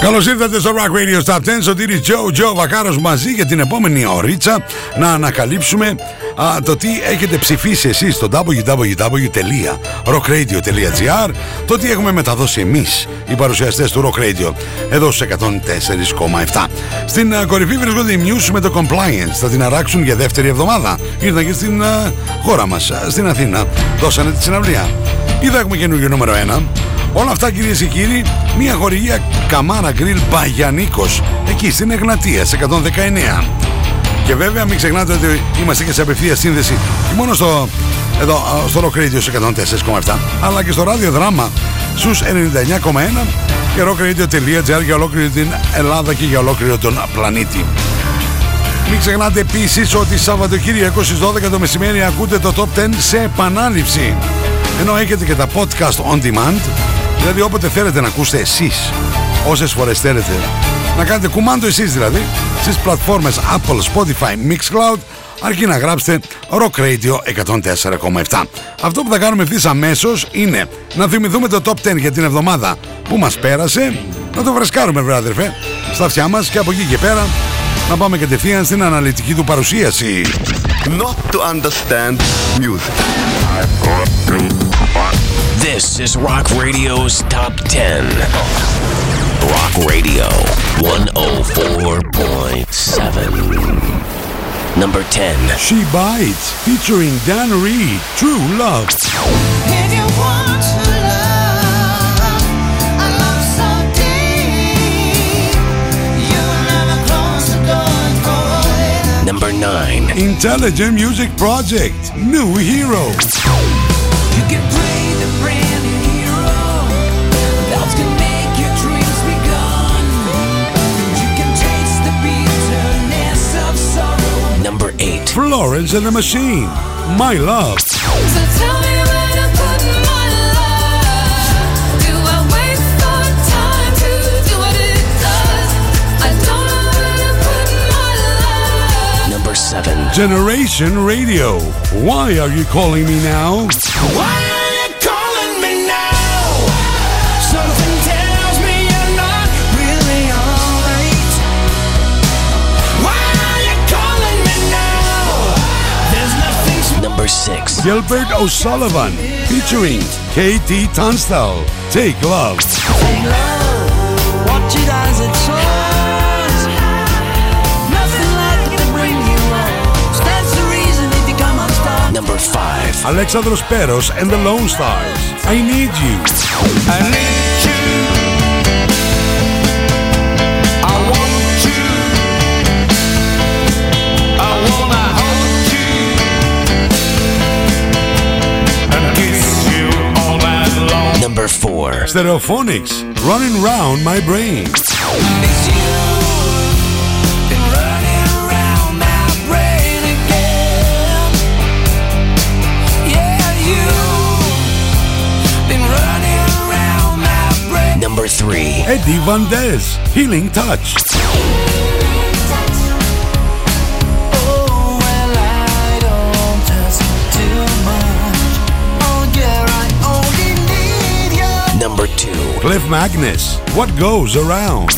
Καλώς ήρθατε στο Rock Radio Stop 10. Σωτήριος Τζιοτζιοβάκαρος μαζί για την επόμενη ωρίτσα να ανακαλύψουμε το τι έχετε ψηφίσει εσείς στο www.rockradio.gr, το τι έχουμε μεταδώσει εμείς οι παρουσιαστές του Rock Radio εδώ στους 104,7. Στην κορυφή βρίσκονται οι News με το Compliance. Θα την αράξουν για δεύτερη εβδομάδα. Ήρθαν και στην χώρα μας, στην Αθήνα. Δώσανε τη συναυλία. Είδα έχουμε καινούργιο νούμερο 1. Όλα αυτά, κυρίες και κύριοι, μια χορηγία Καμάρα Grill Παγιανίκος, εκεί στην Εγνατία, σε 119. Και βέβαια μην ξεχνάτε ότι είμαστε και σε απευθεία σύνδεση και μόνο στο Rock Radio σε 104,7, αλλά και στο ράδιο Drama στους 99,1 και rockradio.gr για ολόκληρη την Ελλάδα και για ολόκληρο τον πλανήτη. Μην ξεχνάτε επίσης ότι Σαββατοκύριακο στις 12 το μεσημέρι ακούτε το Top 10 σε επανάληψη, ενώ έχετε και τα podcast on demand, δηλαδή όποτε θέλετε να ακούσετε εσείς, όσες φορές θέλετε, να κάνετε κουμάντο εσείς δηλαδή, στις πλατφόρμες Apple, Spotify, Mixcloud, αρκεί να γράψετε Rock Radio 104,7. Αυτό που θα κάνουμε ευθύς αμέσως είναι να θυμηθούμε το Top 10 για την εβδομάδα που μας πέρασε, να το βρεσκάρουμε βρε αδερφέ στα αυτιά μας και από εκεί και πέρα να πάμε κατευθείαν στην αναλυτική του παρουσίαση. Not to understand music. This is Rock Radio's Top 10. Rock Radio 104.7. Number 10. She Bites featuring Dan Reed, True Love. If you want to love, a love so deep, you'll never close the door for it. Number 9. Intelligent Music Project, New Hero. You can play the brand new hero. Loves can make your dreams be gone. You can taste the bitterness of sorrow. Number 8. Florence and the Machine, My Love. So tell me where to put my love. Do I waste my time to do what it does? I don't know where to put my love. Number 7. Generation Radio, Why Are You Calling Me Now? Why are you calling me now? Something tells me you're not really alright. Why are you calling me now? There's nothing. Number 6. Gilbert O'Sullivan featuring KT Tunstall, Take Love. Take love, watch it as it shows. Nothing like it to bring you on. That's the reason if you come unstuck. Number 5. Alexandros Pérος and the Lone Stars. I need you. I need you. I want you. I wanna hold you and kiss you all night long. Number 4. Stereophonics, Running Round My Brain. It's you. Been running around my brain again. Number 3. Eddie Van Dez, Healing Touch. Number 2. Cliff Magnus, What Goes Around.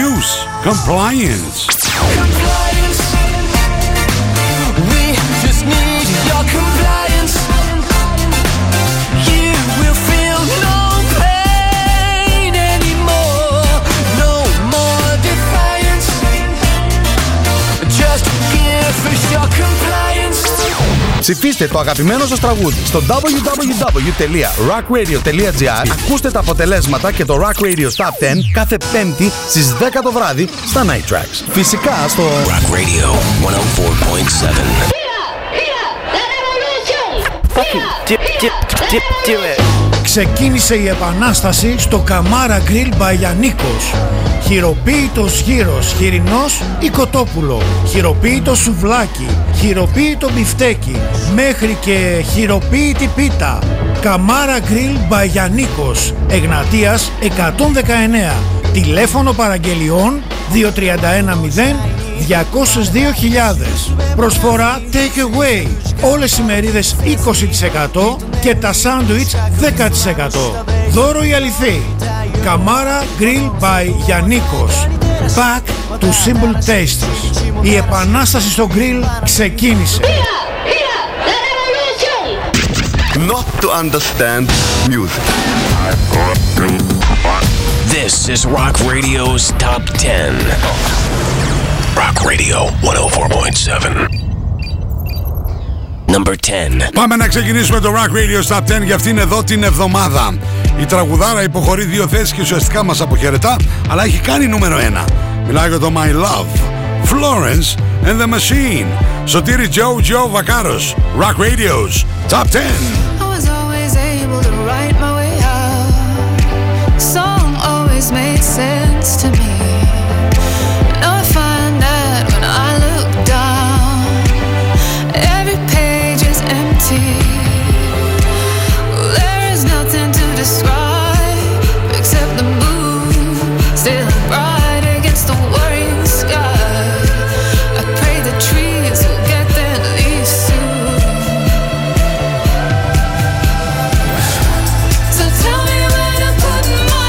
News, Compliance. Compliance. We just need your compliance. You will feel no pain anymore. No more defiance. Just give us your compliance. Ψηφίστε το αγαπημένο σας τραγούδι στο www.rockradio.gr. Ακούστε τα αποτελέσματα και το Rock Radio Top 10 κάθε Πέμπτη στις 10 το βράδυ στα Night Tracks. Φυσικά στο Rock Radio 104.7. ξεκίνησε η επανάσταση στο Καμάρα Γκριλ Παγιανίκος. Χειροποίητος γύρος, χοιρινός ή κοτόπουλο, χειροποίητο σουβλάκι, χειροποίητο μπιφτέκι, μέχρι και χειροποίητη πίτα. Καμάρα Γκριλ Παγιανίκος, Εγνατίας 119. Τηλέφωνο παραγγελιών 2310 202.000. Προσφορά take away. Όλες οι μερίδες 20% και τα σάντουιτς 10%. Δώρο η αληθή. Καμάρα Grill by Γιαννίκος. Back to simple tastes. Η επανάσταση στο grill ξεκίνησε. Not to understand music. This is Rock Radio's Top 10. Rock Radio 104.7. Number 10. Πάμε να ξεκινήσουμε το Rock Radio Top 10 για αυτήν εδώ την εβδομάδα. Η τραγουδάρα υποχωρεί δύο θέσεις και ουσιαστικά μας αποχαιρετά, αλλά έχει κάνει νούμερο 1. Μιλάει για το My Love, Florence and the Machine, Σωτήρι Τζιοτζιοβάκαρος, Rock Radio's Top 10. Made sense to me. Now I find that when I look down, every page is empty. There is nothing to describe except the moon, still bright against the worrying sky. I pray the trees will get their leaves soon. So tell me when I put my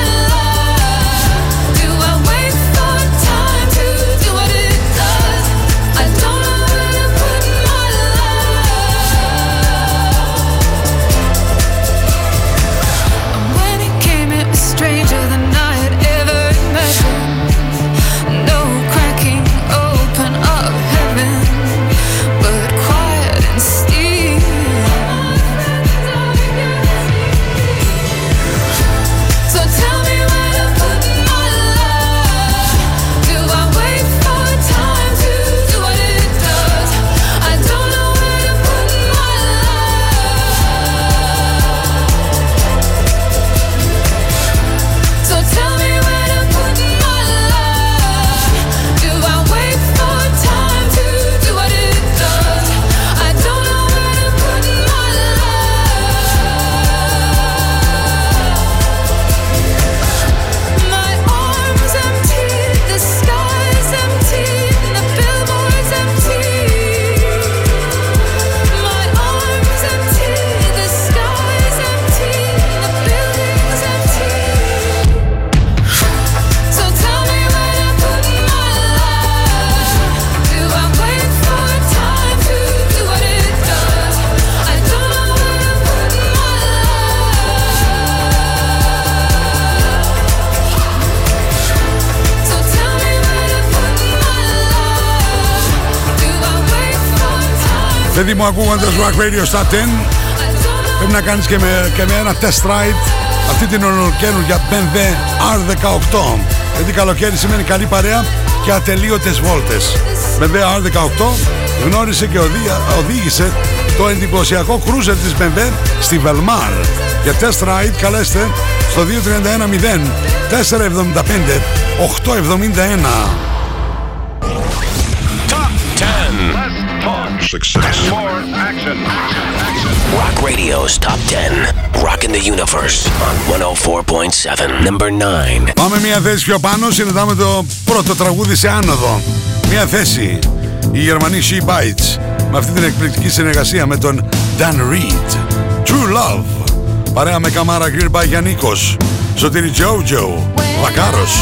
παιδί μου, ακούγοντας Rock Radio Top 10 πρέπει να κάνεις και με ένα test ride αυτή την ολοκαίνουργια BMW R18, γιατί καλοκαίρι σημαίνει καλή παρέα και ατελείωτες βόλτες. BMW R18 γνώρισε και οδήγησε το εντυπωσιακό cruiser της BMW στη Velmar. Για test ride καλέστε στο 2310 475 871. Top 10. Success. More action. Rock Radio's Top 10. Rocking the Universe on 104.7. Number 9. Πάμε μια θέση πιο πάνω, συναντάμε το πρώτο τραγούδι σε άνοδο. Μια θέση. Η Γερμανή She Bites, με αυτή την εκπληκτική συνεργασία με τον Dan Reed. True Love. Παρέα με Καμάρα Grill Παγιανίκος, Σωτήρι Τζιοτζιοβάκαρος.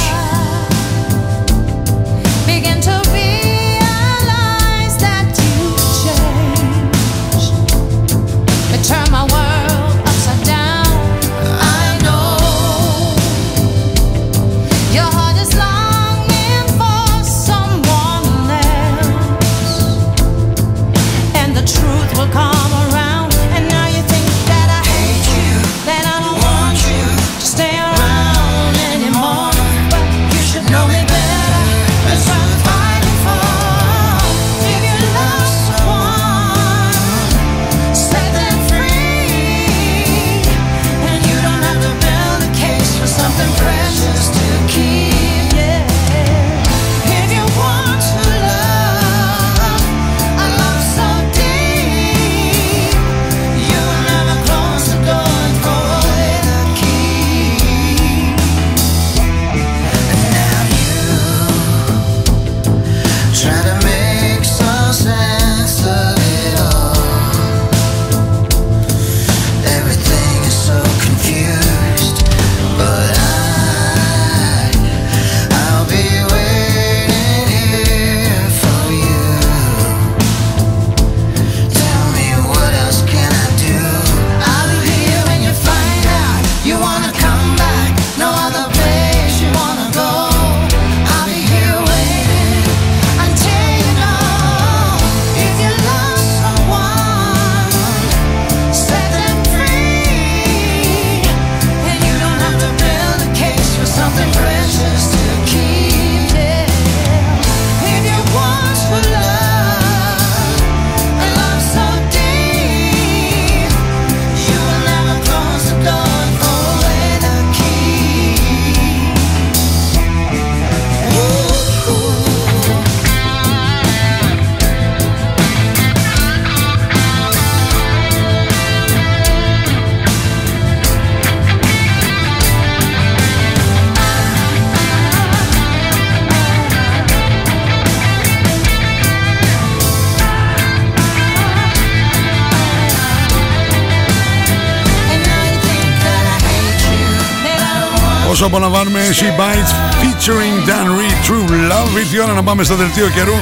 όσο απολαμβάνουμε She Bites featuring Dan Reed, True Love. Ήρθε η ώρα να πάμε στο δελτίο καιρού,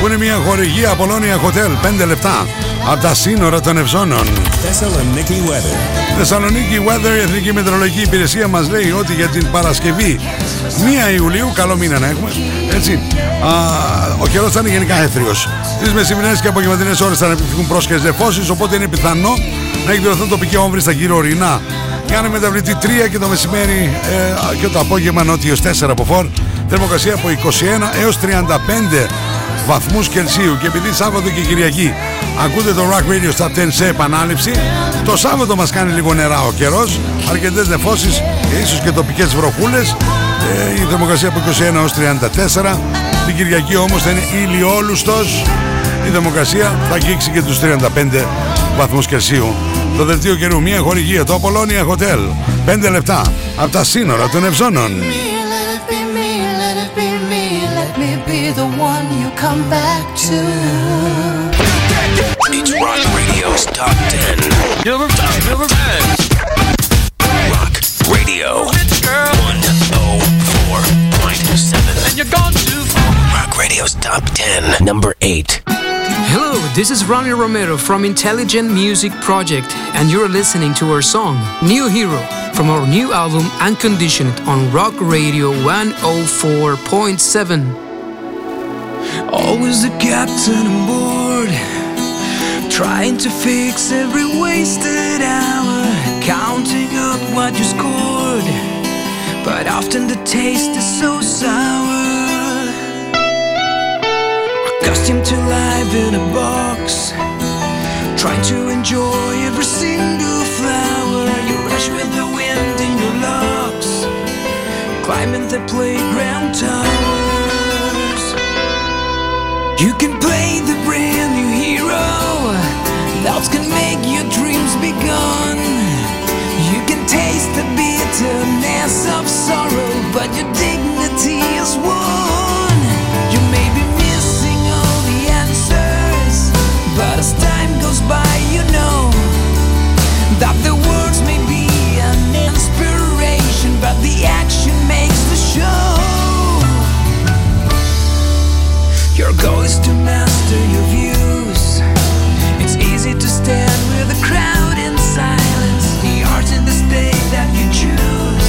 που είναι μια χορηγία Apollonia Hotel, 5 λεπτά από τα σύνορα των Ευζώνων. Θεσσαλονίκη Weather, η Εθνική Μετεωρολογική Υπηρεσία μας λέει ότι για την Παρασκευή 1 Ιουλίου, καλό μήνα να έχουμε, έτσι, ο καιρός θα είναι γενικά έθριος. Τις μεσημβρινές και απογευματινές ώρες θα αναπτυχθούν πρόσχερες νεφώσεις, οπότε είναι πιθανό να εκδηλωθούν τοπικοί όμβροι στα γύρω ορεινά. Κάνε μεταβλητή 3 και το μεσημέρι και το απόγευμα νότιος 4 από φόρ. Θερμοκρασία από 21 έως 35 βαθμούς Κελσίου. Και επειδή Σάββατο και Κυριακή ακούτε το Rock Radio στα 10 σε επανάληψη, το Σάββατο μας κάνει λίγο νερά ο καιρός, αρκετές νεφώσεις, ίσως και τοπικές βροχούλες. Η θερμοκρασία από 21 έως 34. Την Κυριακή όμως θα είναι ηλιόλουστος. Η θερμοκρασία θα αγγίξει και τους 35 βαθμούς Κελσίου. Το δελτίο καιρού, μια χορηγία, το Apollonia Hotel. 5 λεπτά από τα σύνορα των Ευζώνων. It's Rock Radio's Top 10. Rock Radio 104.7. And you're gone too far. Rock Radio's Top 10, number 8. Hello, this is Ronnie Romero from Intelligent Music Project, and you're listening to our song, New Hero, from our new album, Unconditioned, on Rock Radio 104.7. Always the captain on board, trying to fix every wasted hour, counting up what you scored, but often the taste is so sour. Accustomed to live in a box, trying to enjoy every single flower. You rush with the wind in your locks, climbing the playground towers. You can play the brand new hero, doubts can make your dreams be gone. You can taste the bitterness of sorrow, but your dignity is won. You may be but as time goes by, you know that the words may be an inspiration, but the action makes the show. Your goal is to master your views. It's easy to stand with the crowd in silence. The art in the state that you choose,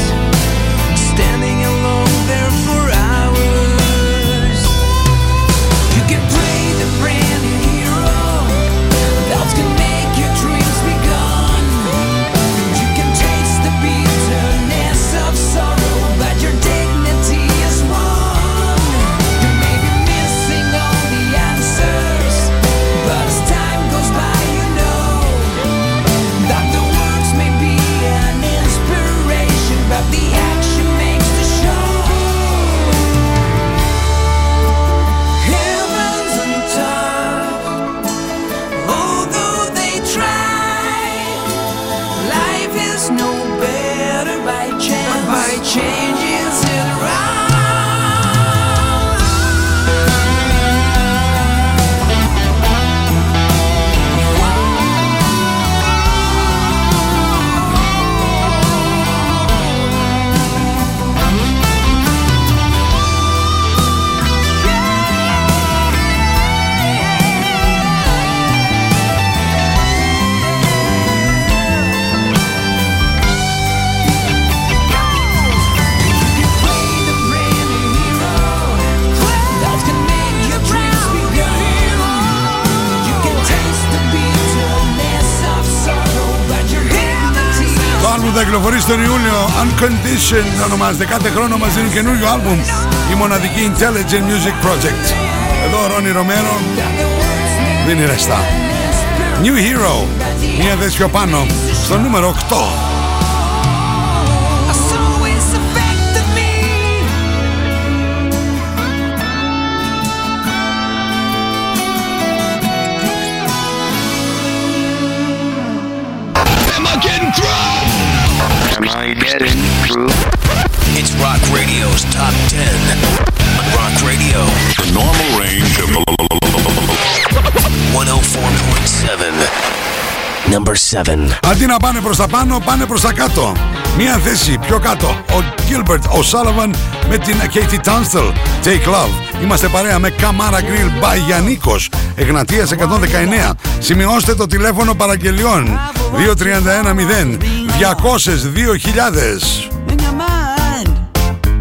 standing alone there for hours. You can play the brand new can make your dreams be gone. You can taste the bitterness of sorrow, but your dignity is won. You may be missing all the answers, but as time goes by, you know that the words may be an inspiration, but the action makes the show. Heaven's on top. No better by chance, but by changes it around. Θα κυκλοφορεί τον Ιούλιο, Unconditioned ονομάζεται. Κάθε χρόνο μας δίνουν καινούριο άλμπουμ η μοναδική Intelligent Music Project. Εδώ ο Ρόνι Ρομέρο δίνει ρεστά. New Hero, μια θέση πιο πάνω, στο νούμερο 8. It's Rock Radio's Top 10. Rock Radio. The normal range of 104.7. Αντί να πάνε προς τα πάνω, πάνε προς τα κάτω. Μία θέση πιο κάτω, ο Gilbert O'Sullivan με την KT Tunstall, Take Love. Είμαστε παρέα με Camara Grill, Παγιανίκος, Εγνατίας 119. Σημειώστε το τηλέφωνο παραγγελιών 2310 200 2000.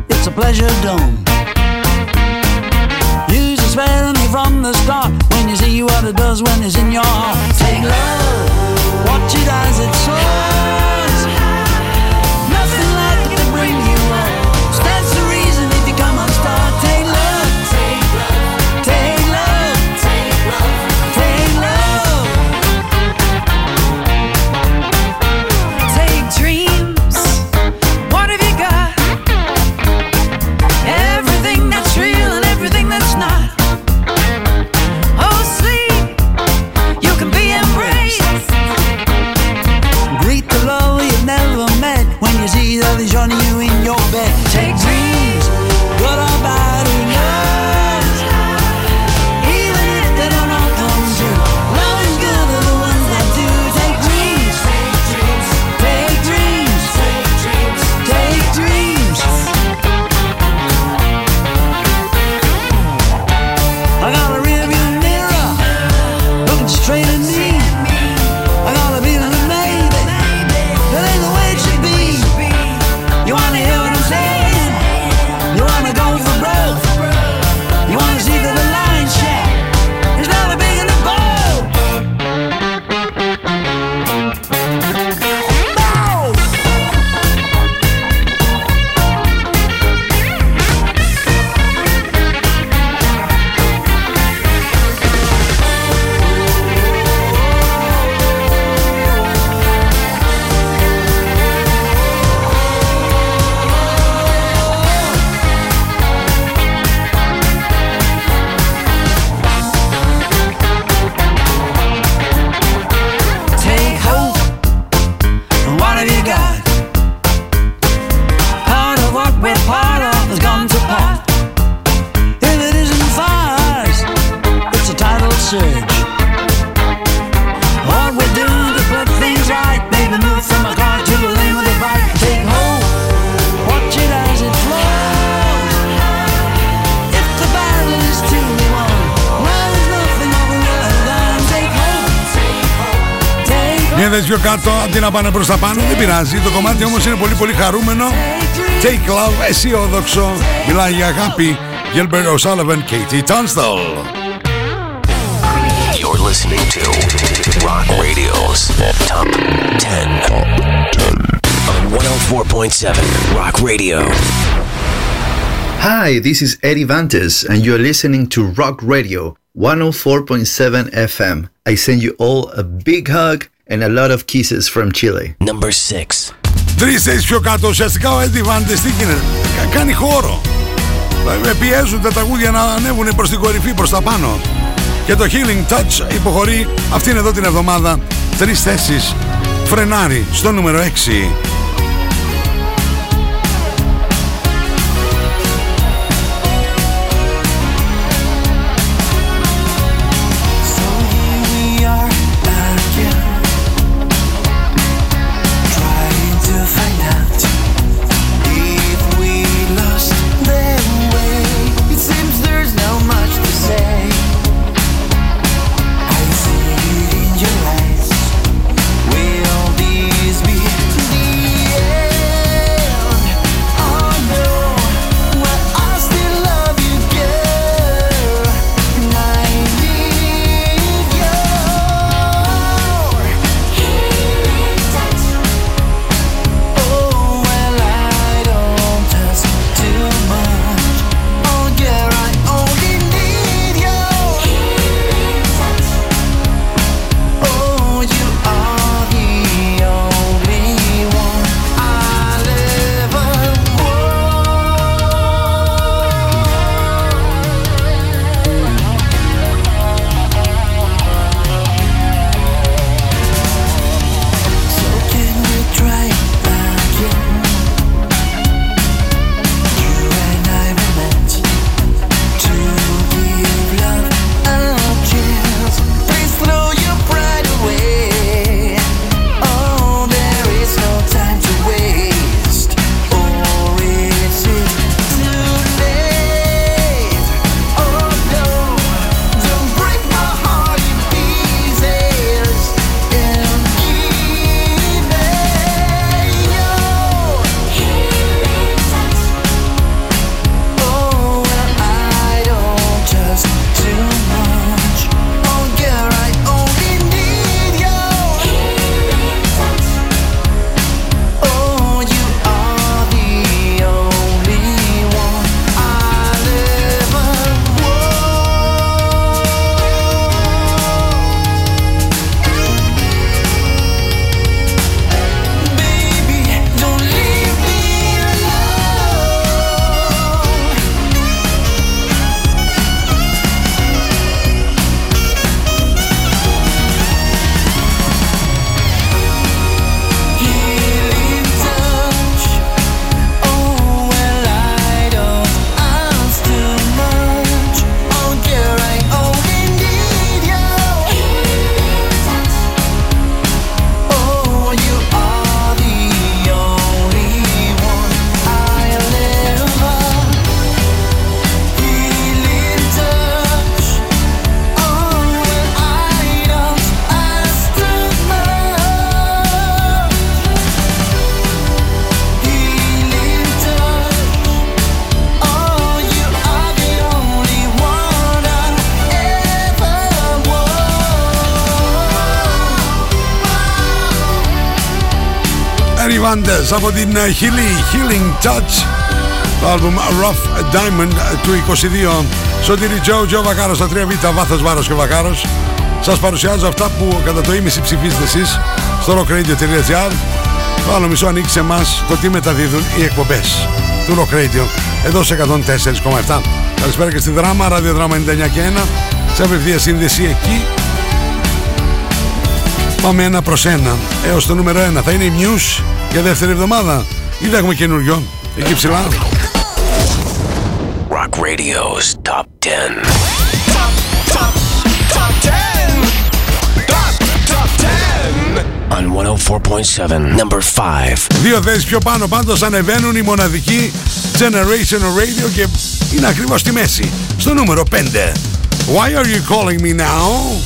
It's a pleasure dome. Use it sparingly from the start. When you see what it does when it's in your heart. Take love, watch it as it soars. Nothing like it to bring you on. So that's the reason if you come on start. Take love, take love, take love, take love, take love. Take dreams, what have you got? Everything that's real and everything that's not. Oh, sleep, you can be embraced. Greet the love you've never met when you see that it's on you in your bed. Take dreams, what about it? Even if they don't all come true, love is good to the ones that do. Take dreams, take dreams, take dreams, take dreams, take dreams. I got a rearview mirror looking straight at me. I got a feeling that maybe that ain't the way it should be. You wanna hear what I'm saying? You wanna go for broke? You wanna see that the lion's share is not a big enough boat. Boat! Take hope, what have you got? Part of what we're part of has gone to pot. If it isn't ours, it's a tidal surge. What we do to put things right, maybe move from a car to a lane with a bike. Take hope, watch it as it flows. If the battle is to be won, well, there's nothing that we haven't done. Take hope, take hope, take Μια θέση πιο κάτω, αντί να πάνε προς τα πάνω, δεν πειράζει. Το κομμάτι όμως είναι πολύ πολύ χαρούμενο. Take love, αισιόδοξο. Μιλάει για αγάπη. Gilbert O'Sullivan, KT Tunstall. You're listening to Rock Radio's Top 10 on 104.7 Rock Radio. Hi, this is Eddie Van Dez, and you're listening to Rock Radio 104.7 FM. I send you all a big hug and a lot of kisses from Chile. Number 6. Τρεις θέσεις πιο κάτω, ουσιαστικά ο Eddie Van Dez τι γίνεται? Κάνει χώρο. Πιέζουν τα τραγούδια να ανέβουν προς την κορυφή, προς τα πάνω. Και το Healing Touch υποχωρεί αυτήν εδώ την εβδομάδα. Τρεις θέσεις φρενάρει στο νούμερο 6. So here we are again, trying to find out if we lost the way. It seems there's not much to say. I see it in your eyes. Will this be the Van Dez από την Χιλή, Healing Touch, το άλμπουμ Rough Diamond του 22. Σωτήρι Τζιοτζιοβάκαρος στα 3β, βάθος, βάρος και βακάρος. Σας παρουσιάζω αυτά που κατά το ίμιση ψηφίζετε εσείς στο rockradio.gr. Το άλλο μισό ανήκει σε εμάς, το τι μεταδίδουν οι εκπομπές του Rock Radio εδώ σε 104,7. Καλησπέρα και στη Drama, ραδιοδράμα 99 και 1, σε απευθεία σύνδεση εκεί. Πάμε ένα προς ένα έως το νούμερο 1. Θα είναι η News για δεύτερη εβδομάδα ή θα έχουμε καινούριο εκεί ψηλά? Rock Radio's Top 10. On 104.7, number 5. Δύο θέσεις πιο πάνω πάντως ανεβαίνουν οι μοναδικοί Generation Radio και είναι ακριβώς στη μέση, στο νούμερο 5. Why are you calling me now?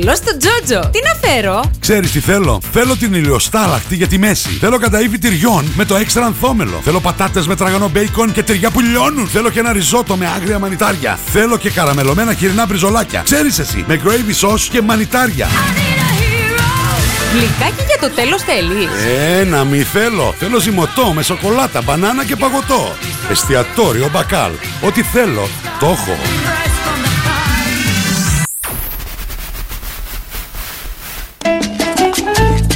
Καλό στο Τζότζο! Τι να φέρω? Ξέρεις τι θέλω? Θέλω την ηλιοστάραχτη για τη μέση. Θέλω καταήφι τυριών με το έξτρα ανθόμελο. Θέλω πατάτες με τραγανό μπέικον και τυριά που λιώνουν. Θέλω και ένα ριζότο με άγρια μανιτάρια. Θέλω και καραμελωμένα χοιρινά μπριζολάκια. Ξέρεις εσύ, με gravy sauce και μανιτάρια. Γλυκάκι για το τέλος θέλεις? Να μη θέλω. Θέλω ζυμωτό με σοκολάτα, μπανάνα και παγωτό. Εστιατόριο Μπακάλ. Ό,τι θέλω, το έχω.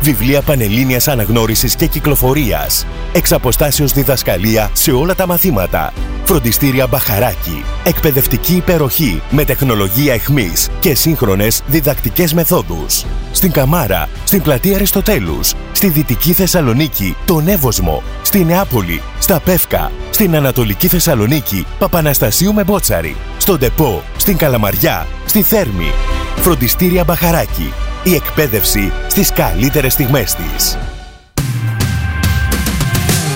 Βιβλία πανελλήνιας αναγνώρισης και κυκλοφορίας. Εξ αποστάσεως διδασκαλία σε όλα τα μαθήματα. Φροντιστήρια Μπαχαράκη. Εκπαιδευτική υπεροχή με τεχνολογία εχμής και σύγχρονες διδακτικές μεθόδους. Στην Καμάρα, στην πλατεία Αριστοτέλους, στη Δυτική Θεσσαλονίκη, τον Εύοσμο, στη Νεάπολη, στα Πεύκα, στην Ανατολική Θεσσαλονίκη, Παπαναστασίου με Μπότσαρη, στον Τεπό, στην Καλαμαριά, στη Θέρμη. Φροντιστήρια Μπαχαράκη. Η εκπαίδευση στις καλύτερες στιγμές της.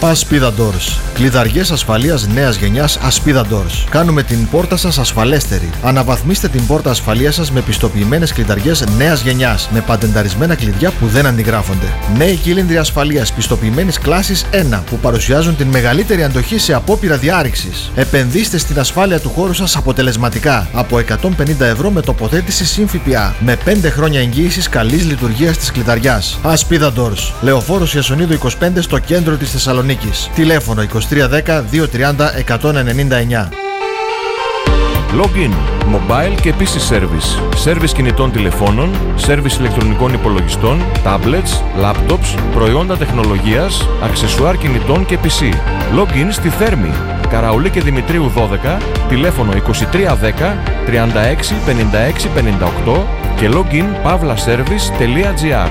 Aspida Doors. Κλειδαριές ασφαλείας νέας γενιάς Aspida Doors. Κάνουμε την πόρτα σας ασφαλέστερη. Αναβαθμίστε την πόρτα ασφαλείας σας με πιστοποιημένες κλειδαριές νέας γενιάς, με πατενταρισμένα κλειδιά που δεν αντιγράφονται. Νέοι κύλινδροι ασφαλείας πιστοποιημένης κλάσης 1 που παρουσιάζουν την μεγαλύτερη αντοχή σε απόπειρα διάρρηξης. Επενδύστε στην ασφάλεια του χώρου σας αποτελεσματικά από 150 ευρώ με τοποθέτηση συν ΦΠΑ, με 5 χρόνια εγγύησης καλής λειτουργίας της κλειδαριάς. Aspida Doors. Λεωφόρος Ιασονίδου 25 στο κέντρο της Θεσσαλονίκης. Τηλέφωνο 2310 230 199. Login, mobile και PC service. Service κινητών τηλεφώνων, service ηλεκτρονικών υπολογιστών, tablets, laptops, προϊόντα τεχνολογίας, αξεσουάρ κινητών και PC. Login στη Θέρμη, Καραουλή και Δημητρίου 12, τηλέφωνο 2310 36 56 58 και login pavlaservice.gr.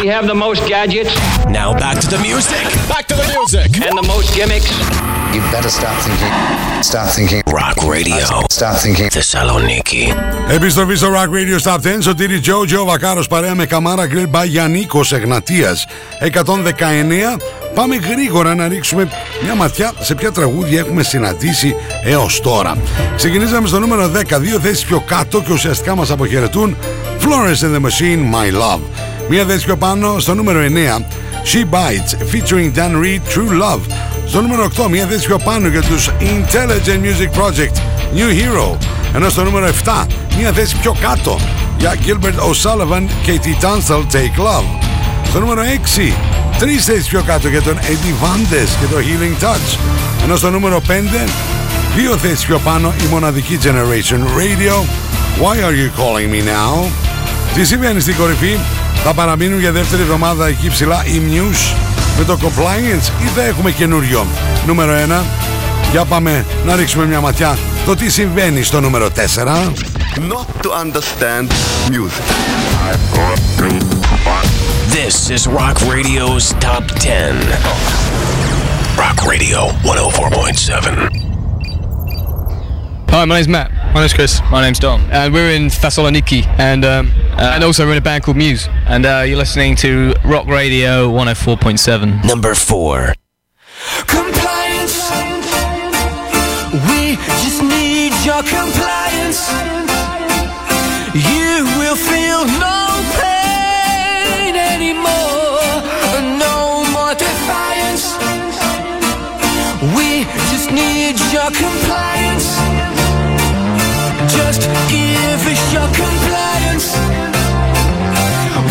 We have the most gadgets. Now back to the music. Back to the music. And the most gimmicks. You better start thinking. Start thinking. Rock Radio. Start thinking. Θεσσαλονίκη. Επιστροφή στο Rock Radio Stop 10. Σωτήριος Τζιοτζιοβάκαρος παρέα με Camara Grill Παγιανίκος Εγνατίας 119. Πάμε γρήγορα να ρίξουμε μια ματιά σε ποια τραγούδια έχουμε συναντήσει έως τώρα. Ξεκινήσαμε στο νούμερο 10, δύο θέσεις πιο κάτω και ουσιαστικά μας αποχαιρετούν Florence and the Machine, My Love. Μια θέση πιο πάνω στο νούμερο 9, She Bites featuring Dan Reed, True Love. Στο νούμερο 8, μια θέση πιο πάνω για τους Intelligent Music Project, New Hero. Ενώ στο νούμερο 7, μια θέση πιο κάτω για Gilbert O'Sullivan, KT Tunstall, Take Love. Στο νούμερο 6, τρεις θέσεις πιο κάτω για τον Eddie Van Dez και το Healing Touch. Ενώ στο νούμερο 5, δύο θέσεις πιο πάνω η μοναδική Generation Radio, Why Are You Calling Me Now. Στη συμβιανιστή κορυφή θα παραμείνουν για δεύτερη εβδομάδα εκεί ψηλά η News με το Compliance ή θα έχουμε καινούριο. Νούμερο 1, για πάμε να ρίξουμε μια ματιά το τι συμβαίνει στο νούμερο 4. Not to understand music. This is Rock Radio's Top 10. Rock Radio 104.7. Hi, my name's Matt. My name's Chris. My name's Dom. And we're in Thessaloniki. And also we're in a band called News. And you're listening to Rock Radio 104.7. Number 4. Compliance. We just need your compliance. You will feel no pain anymore. We just need your compliance. Just give us your compliance.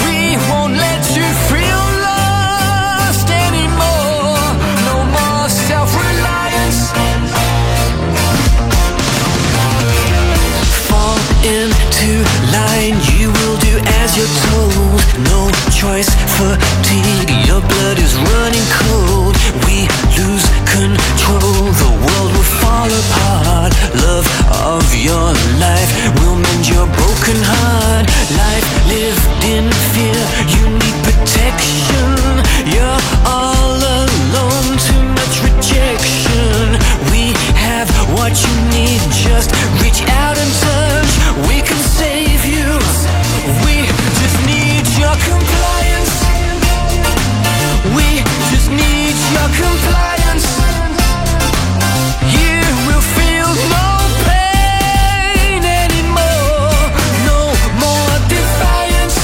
We won't let you feel lost anymore. No more self-reliance. Fall into line. You will do as you're told. No choice, fatigue. Your blood is running cold. We lose control. The world will fall apart. Love of your life will mend your broken heart. Life lived in fear. You need protection. You're all alone. Too much rejection. We have what you need. Just reach out and touch. We can save you. We just need your compliance. We just need your compliance. You will feel no pain anymore. No more defiance.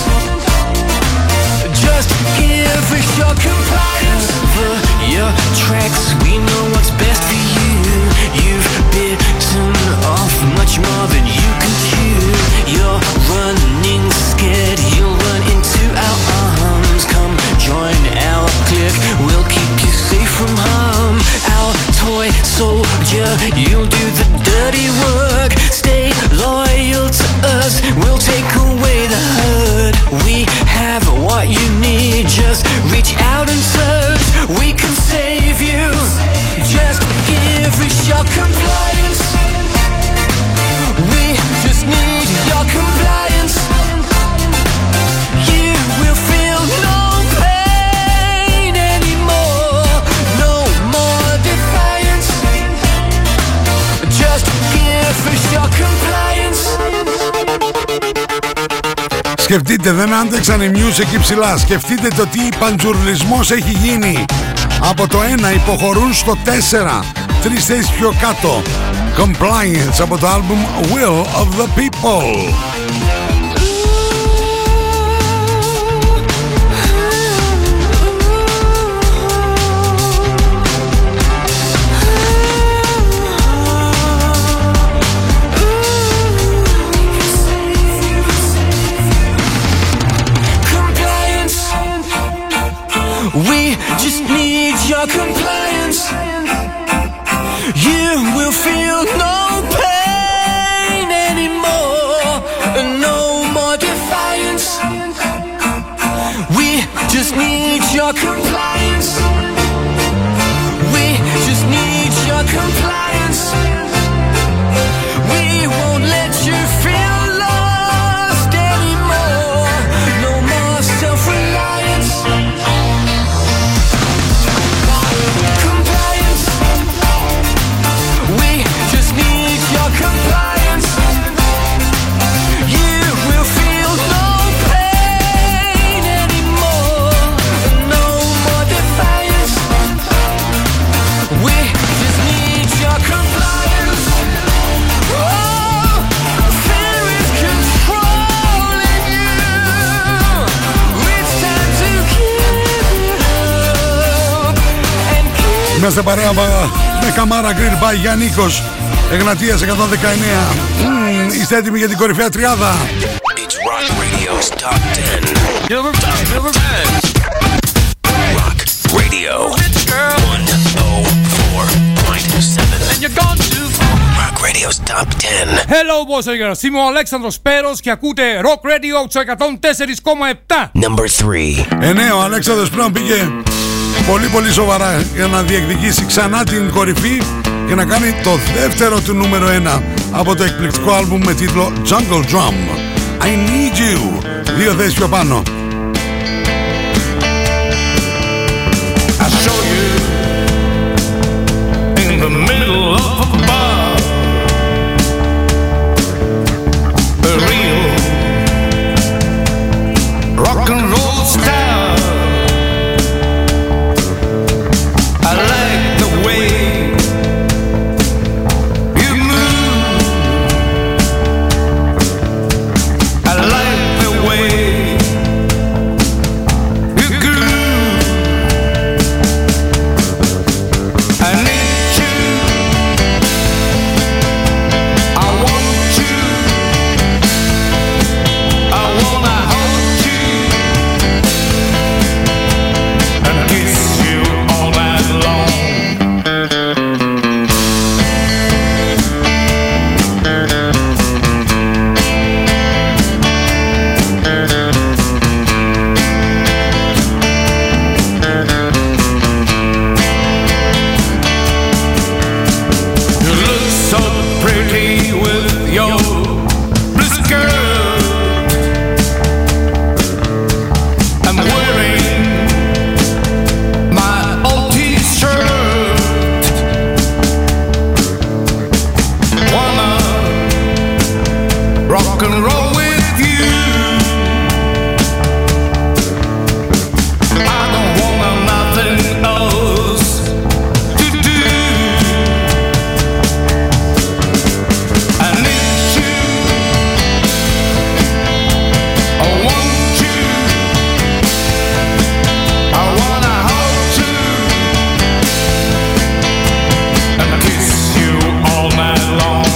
Just give us your compliance. Cover your tracks. We know what's best for you. You've bitten off much more than you can chew. You're running scared. You'll run into our arms. Come join our clique. We'll keep you safe from harm. Our toy soldier. You'll do the dirty work. Stay loyal to us. We'll take away the hurt. We have what you need. Just reach out and search. We can save you. Just give us your compliance. We just need your compliance. You will feel no pain anymore. No more defiance. Just give us your compliance. Σκεφτείτε, δεν άντεξαν οι News εκεί ψηλά. Σκεφτείτε το τι παντζουρλισμός έχει γίνει. Από το 1 υποχωρούν στο 4, τρεις θέσεις πιο κάτω. Compliance από το album Will of the People. We just need your compliance. You will feel no pain anymore. No more defiance. We just need your compliance. We just need your compliance. We won't let you feel lost anymore. No more self-reliance. Είμαστε παρέα με Καμάρα Γκριρ, Παγιανίκος, Εγνατίας 119. Είστε έτοιμοι για την κορυφαία τριάδα? It's Rock Radio's Top 10. Number 10. Rock Radio 104.7. And you're gone too far. Rock Radio's Top 10. Hello, boys. Είμαι ο Αλέξανδρος Πέρος και ακούτε Rock Radio 104.7. Number 3. Ο Αλέξανδρος Πέρος πήγε πολύ σοβαρά για να διεκδικήσει ξανά την κορυφή και να κάνει το δεύτερο του νούμερο 1 από το εκπληκτικό άλμπουμ με τίτλο Jungle Drum. I Need You. 2 θέσεις πιο πάνω. rock and roll with you. I don't want nothing else to do. I need you, I want you, I wanna hold you and kiss you all night long.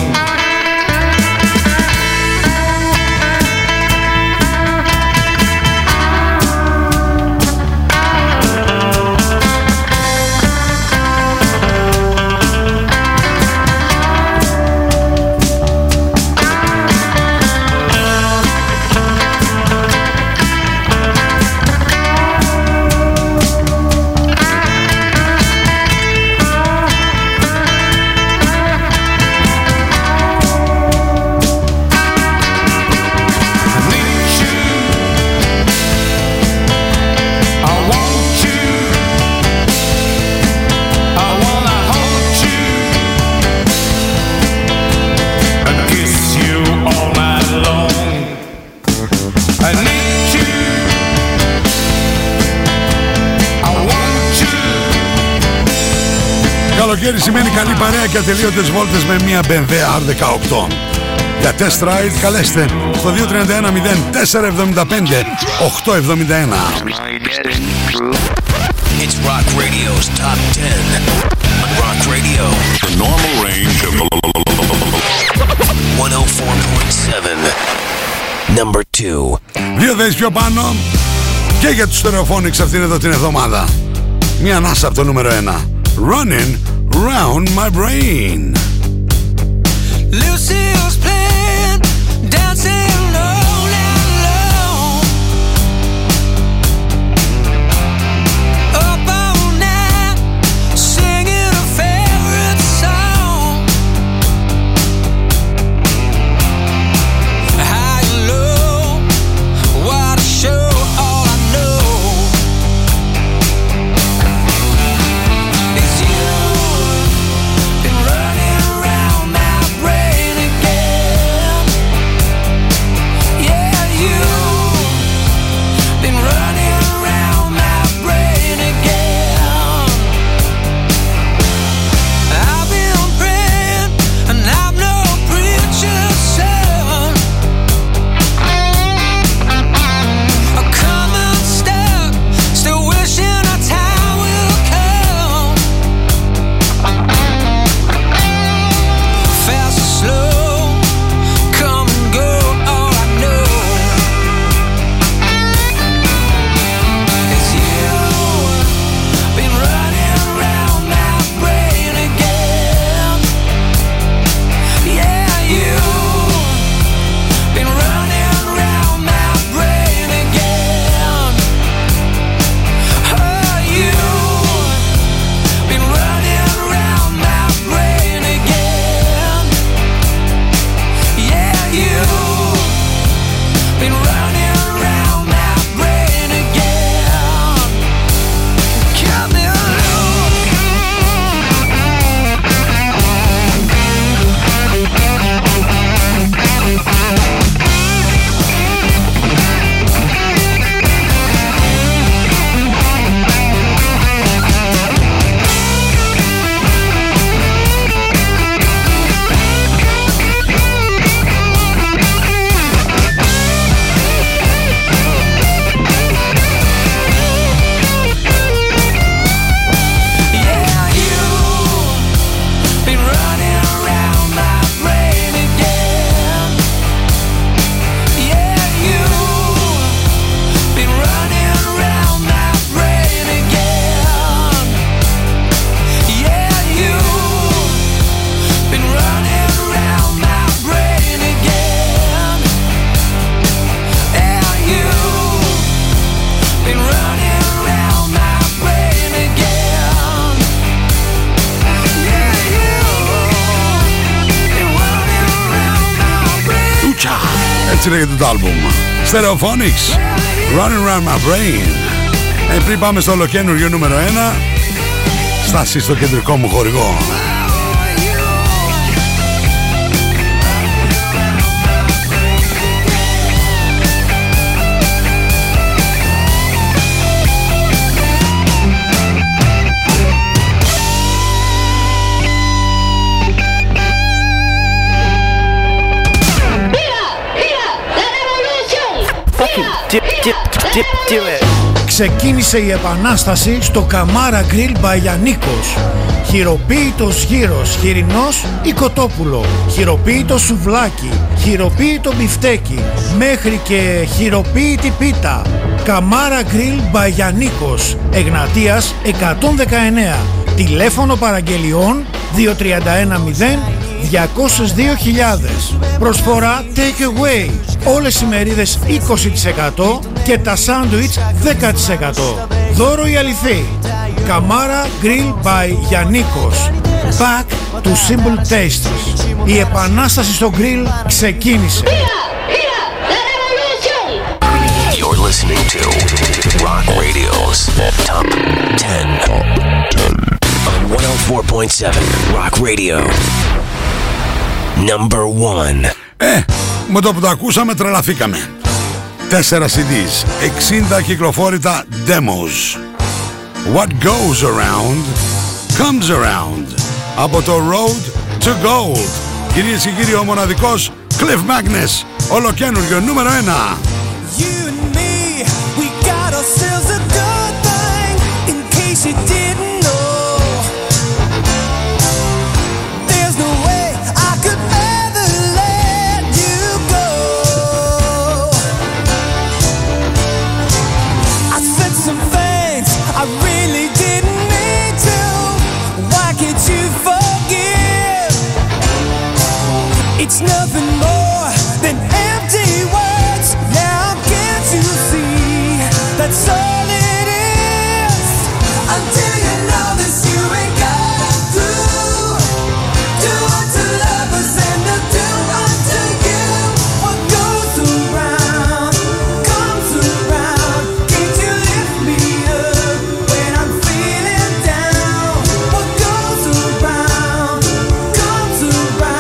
Καλοκαίρι σημαίνει καλή παρέα και ατελείωτες βόλτες με μια BMW R18. Για test ride καλέστε στο 231 0475 871. It's Rock Radio's Top 10. Rock Radio. The normal range of 104.7. Number 2. Δύο θέσεις πιο πάνω και για τους Stereophonics αυτήν εδώ την εβδομάδα. Μια ανάσα από το νούμερο 1. Running round my brain. Lucille's playing, dancing all night long. Up all night, singing a favorite song. High and low, what a show. All I know is you. Been running around my brain again. Yeah, you. Been running around my brain again. I've been praying, and I'm no preacher, son. I'm coming stuck, still wishing a time will come. Fast and slow, come and go, all I know is you. Been running around my brain again. Yeah, you. Been running around my brain again. Oh, you. Been running around my brain again. Yeah, you. Been running around my brain again. Got me alone. Yeah, you. Been running around my brain again. Yeah, you. Been running around my brain again. Yeah, you. Been running around my brain again. Yeah, you. Been running around my brain again. Yeah, you. Been running around my brain. Τούτσα. Έτσι λέγεται το άλμπουμ Stereophonics, Running Round My Brain. Πριν πάμε στο ολοκένουργιο νούμερο 1, στάση στο κεντρικό μου χορηγό. Oh, you. Ξεκίνησε η επανάσταση στο Καμάρα Γκριλ Παγιανίκος. Χειροποίητος γύρος, χοιρινός ή κοτόπουλο, χειροποίητο σουβλάκι, χειροποίητο μπιφτέκι, μέχρι και χειροποίητη πίτα. Καμάρα Γκριλ Παγιανίκος, Εγνατίας 119. Τηλέφωνο παραγγελιών 2310 202.000. Προσφορά take away. Όλες οι μερίδες 20% και τα σάντουιτς 10%. Δώρο η αληθή. Καμάρα Grill by Γιαννίκος. Back to simple tastes. Η επανάσταση στο grill ξεκίνησε. You're listening to Rock Radio's Top 10 on 104.7 Rock Radio. Number one. Με το που το ακούσαμε τρελαθήκαμε. 4 CDs, 60 κυκλοφόρητα demos. What goes around comes around. Από το Road to Gold. Κυρίες και κύριοι, ο μοναδικός Cliff Magnus. Ολοκένουργιο νούμερο 1. You and me, we got ourselves a good thing. In case you didn't. It's nothing more than empty words. Now can't you see? That's all it is. Until you know this, you ain't got a clue. Do unto lovers and they'll do unto you. What goes around comes around. Can't you lift me up when I'm feeling down? What goes around comes around.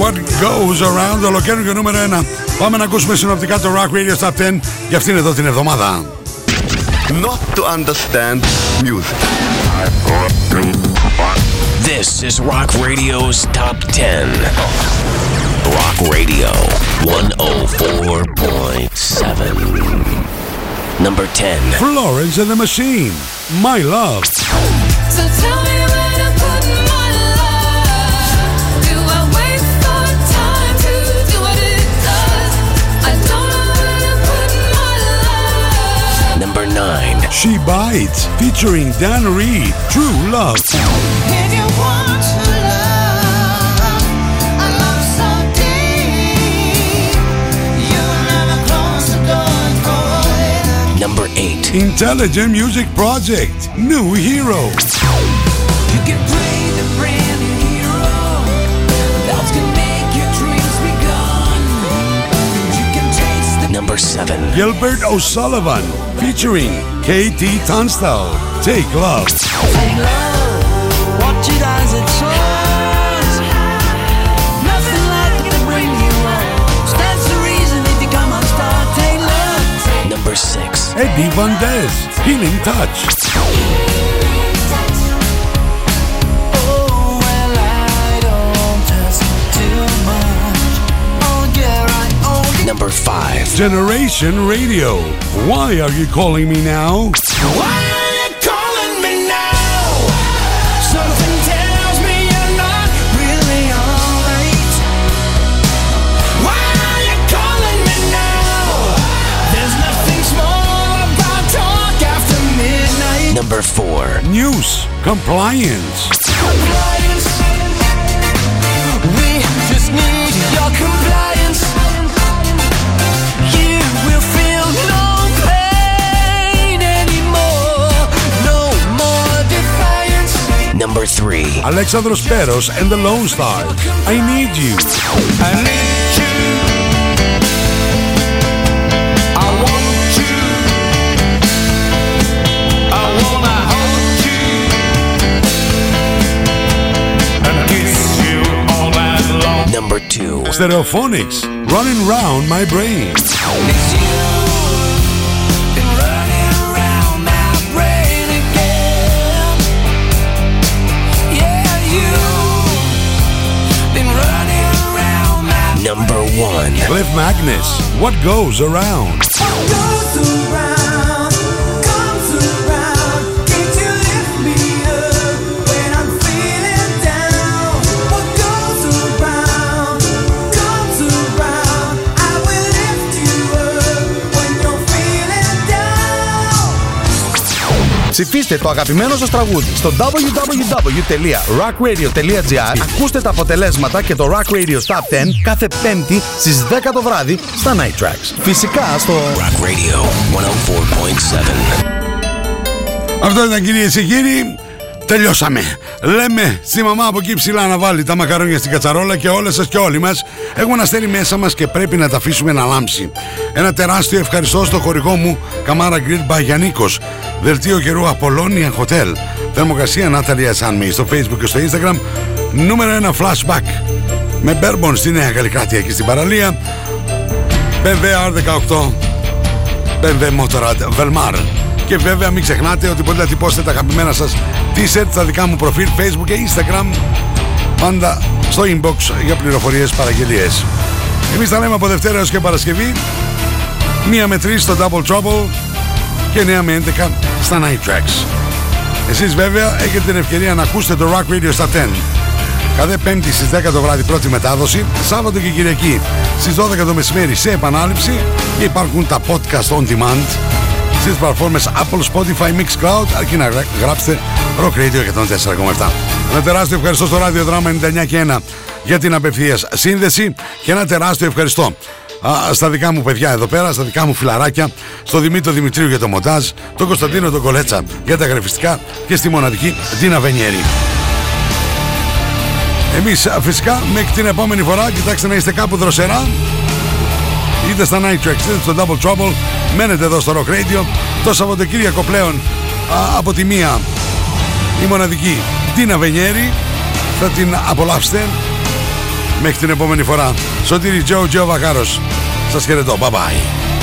What goes around, ολοκαίνουργιο νούμερο 1. Πάμε να ακούσουμε συνοπτικά το Rock Radio Top 10 για αυτήν εδώ την εβδομάδα. Not to understand music. This is Rock Radio's Top 10. Rock Radio 104.7. Number 10. Florence and the Machine. My Love. So tell me when I put my Number 9. She Bites, featuring Dan Reed. True Love. If you want to love, a love so deep, you'll never close the door and go away. Intelligent Music Project, New Hero. You can play the brand new hero. Bells can make your dreams be gone. You can taste the number 7. Gilbert O'Sullivan featuring KT Tunstall. Take love. Take love. Watch it as it shines. Nothing like it can bring you on. That's the reason if you come on star. Take love. Number 6. Eddie Van Dez, Healing Touch. Oh, well, I don't test too much. Oh, yeah, I only... Number 5. Generation Radio, Why Are You Calling Me Now? Why are you calling me now? Something tells me you're not really alright. Why are you calling me now? There's nothing small. Number 4. News, Compliance. Compliance. We just need your compliance. You will feel no pain anymore. No more defiance. Number 3. Alexandros Pérez and the Lone Stars. I need you. I need you. I want. Number 2. Stereophonics, Running Round My Brain. It's you, been running around my brain again. Yeah, you, been running around my brain. Number 1. Cliff Magnus, What Goes Around. What goes around, comes around. Can't you lift me up when I'm feeling down? What goes around, comes around. I will lift you up when you're feeling down. Ψηφίστε το αγαπημένο σας τραγούδι στο www.rockradio.gr. Ακούστε τα αποτελέσματα και το Rock Radio Top 10 κάθε Πέμπτη στις 10 το βράδυ στα Night Tracks. Φυσικά στο Rock Radio 104.7. Αυτό ήταν, κυρίες και κύριοι. Τελειώσαμε. Λέμε στη μαμά από εκεί ψηλά να βάλει τα μακαρόνια στην κατσαρόλα και όλες σας και όλοι μας έχουμε ένα αστέρι μέσα μας και πρέπει να τα αφήσουμε να λάμψει. Ένα τεράστιο ευχαριστώ στο χορηγό μου Camara Grill Παγιανίκος, δελτίο καιρού Apollonia Hotel, θερμοκρασία Natalis στο Facebook και στο Instagram, νούμερο 1 flashback με μπέρμπον στη Νέα Καλλικράτεια και στην παραλία, BMW R18, BMW Motorrad Velmar. Και βέβαια μην ξεχνάτε ότι μπορείτε να τυπώσετε τα αγαπημένα σας t-shirt στα δικά μου προφίλ Facebook και Instagram, πάντα στο inbox για πληροφορίες, παραγγελίες. Εμείς τα λέμε από Δευτέρα έως και Παρασκευή, 1 με 3 στο Double Trouble και 9 με 11 στα Night Tracks. Εσείς βέβαια έχετε την ευκαιρία να ακούσετε το Rock Radio στα 10 κάθε Πέμπτη στις 10 το βράδυ, πρώτη μετάδοση, Σάββατο και Κυριακή στις 12 το μεσημέρι σε επανάληψη, και υπάρχουν τα podcast on demand στις πλατφόρμες Apple, Spotify, Mixcloud, αρκεί να γράψετε Rock Radio 104,7. Ένα τεράστιο ευχαριστώ στο ράδιο Drama 99 και 1 για την απευθείας σύνδεση και ένα τεράστιο ευχαριστώ στα δικά μου παιδιά εδώ πέρα, στα δικά μου φιλαράκια, στο Δημήτρο Δημητρίου για το μοντάζ, τον Κωνσταντίνο τον Κολέτσα για τα γραφιστικά και στη μοναδική Ντίνα Βερνιέρη. Εμείς φυσικά μέχρι την επόμενη φορά, κοιτάξτε να είστε κάπου δροσερά, είτε στα Night Tracks είτε στο Double Trouble. Μένετε εδώ στο Rock Radio το Σαββατοκύριακο πλέον, από τη μία η μοναδική Ντίνα Βερνιέρη, θα την απολαύσετε. Μέχρι την επόμενη φορά, Σωτήριος Τζιοτζιοβάκαρος, σας χαιρετώ, bye bye.